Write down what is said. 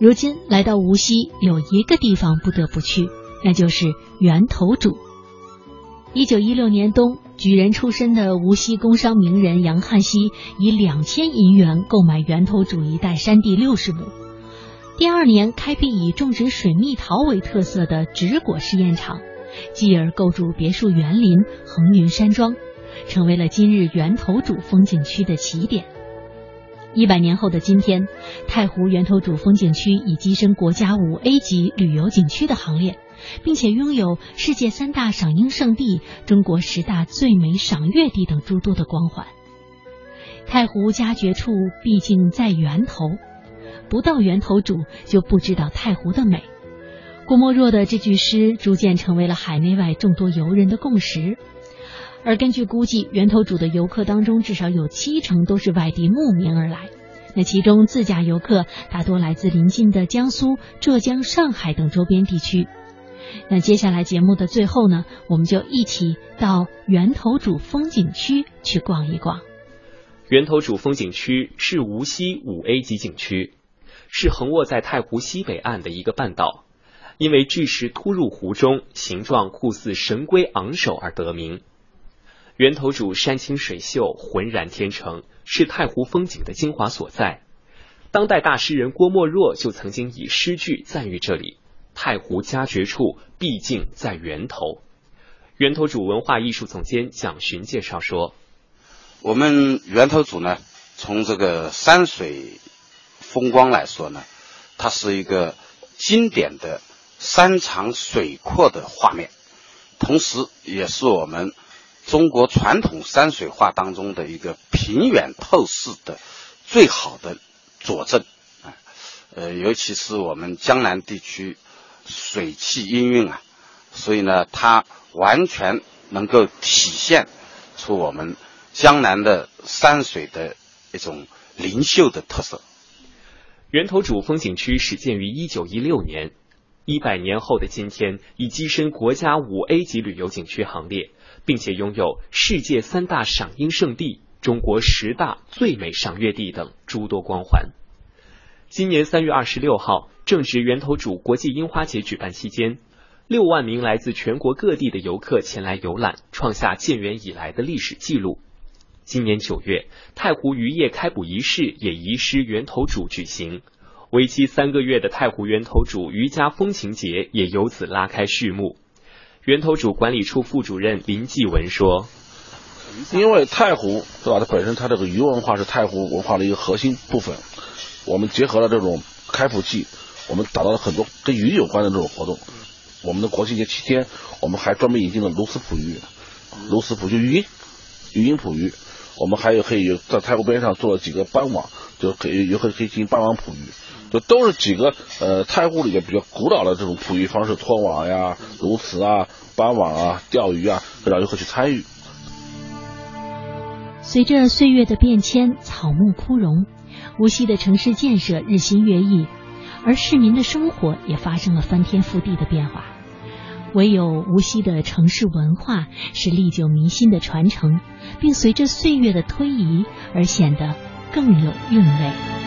如今来到无锡，有一个地方不得不去，那就是源头渚。1916年冬，举人出身的无锡工商名人杨汉熙以2000银元购买源头渚一带山地60亩。第二年开辟以种植水蜜桃为特色的植果试验场，继而构筑别墅园林，横云山庄，成为了今日源头渚风景区的起点。100年后的今天，太湖源头渚风景区已跻身国家5A 级旅游景区的行列，并且拥有世界3大赏樱圣地、中国10大最美赏月地等诸多的光环。太湖佳绝处毕竟在源头，不到源头渚就不知道太湖的美。郭沫若的这句诗逐渐成为了海内外众多游人的共识。而根据估计，源头渚的游客当中至少有70%都是外地慕名而来，那其中自驾游客大多来自邻近的江苏、浙江、上海等周边地区。那接下来节目的最后呢，我们就一起到源头渚风景区去逛一逛。源头渚风景区是无锡5A 级景区，是横卧在太湖西北岸的一个半岛，因为巨石突入湖中，形状酷似神龟昂首而得名。源头渚山清水秀，浑然天成，是太湖风景的精华所在。当代大诗人郭沫若就曾经以诗句赞誉这里：太湖佳绝处，毕竟在源头。源头渚文化艺术总监蒋巡介绍说，我们源头渚呢，从这个山水风光来说呢，它是一个经典的山长水阔的画面，同时也是我们中国传统山水画当中的一个平远透视的最好的佐证。尤其是我们江南地区水气氤氲啊，所以呢它完全能够体现出我们江南的山水的一种灵秀的特色。源头渚风景区始建于1916年，100年后的今天已跻身国家5A 级旅游景区行列，并且拥有世界3大赏樱圣地、中国10大最美赏月地等诸多光环。今年3月26号正值源头渚国际樱花节举办期间，6万名来自全国各地的游客前来游览，创下建园以来的历史记录。今年9月，太湖渔业开捕仪式也移师源头渚举行，为期3个月的太湖源头渚渔家风情节也由此拉开序幕。源头渚管理处副主任林继文说：“因为太湖，对吧？它本身它这个渔文化是太湖文化的一个核心部分。我们结合了这种开捕季，我们打造了很多跟鱼有关的这种活动。我们的国庆节期间，我们还专门引进了鸬鹚捕鱼，鸬鹚捕就鱼鹰捕鱼。我们还有可以在太湖边上做了几个斑网，就可以进行斑网捕鱼。”就都是几个太湖里面比较古老的这种捕鱼方式，拖网呀、鸬鹚啊、斑网啊、钓鱼啊，让游客去参与。随着岁月的变迁，草木枯荣，无锡的城市建设日新月异，而市民的生活也发生了翻天覆地的变化。唯有无锡的城市文化是历久弥新的传承，并随着岁月的推移而显得更有韵味。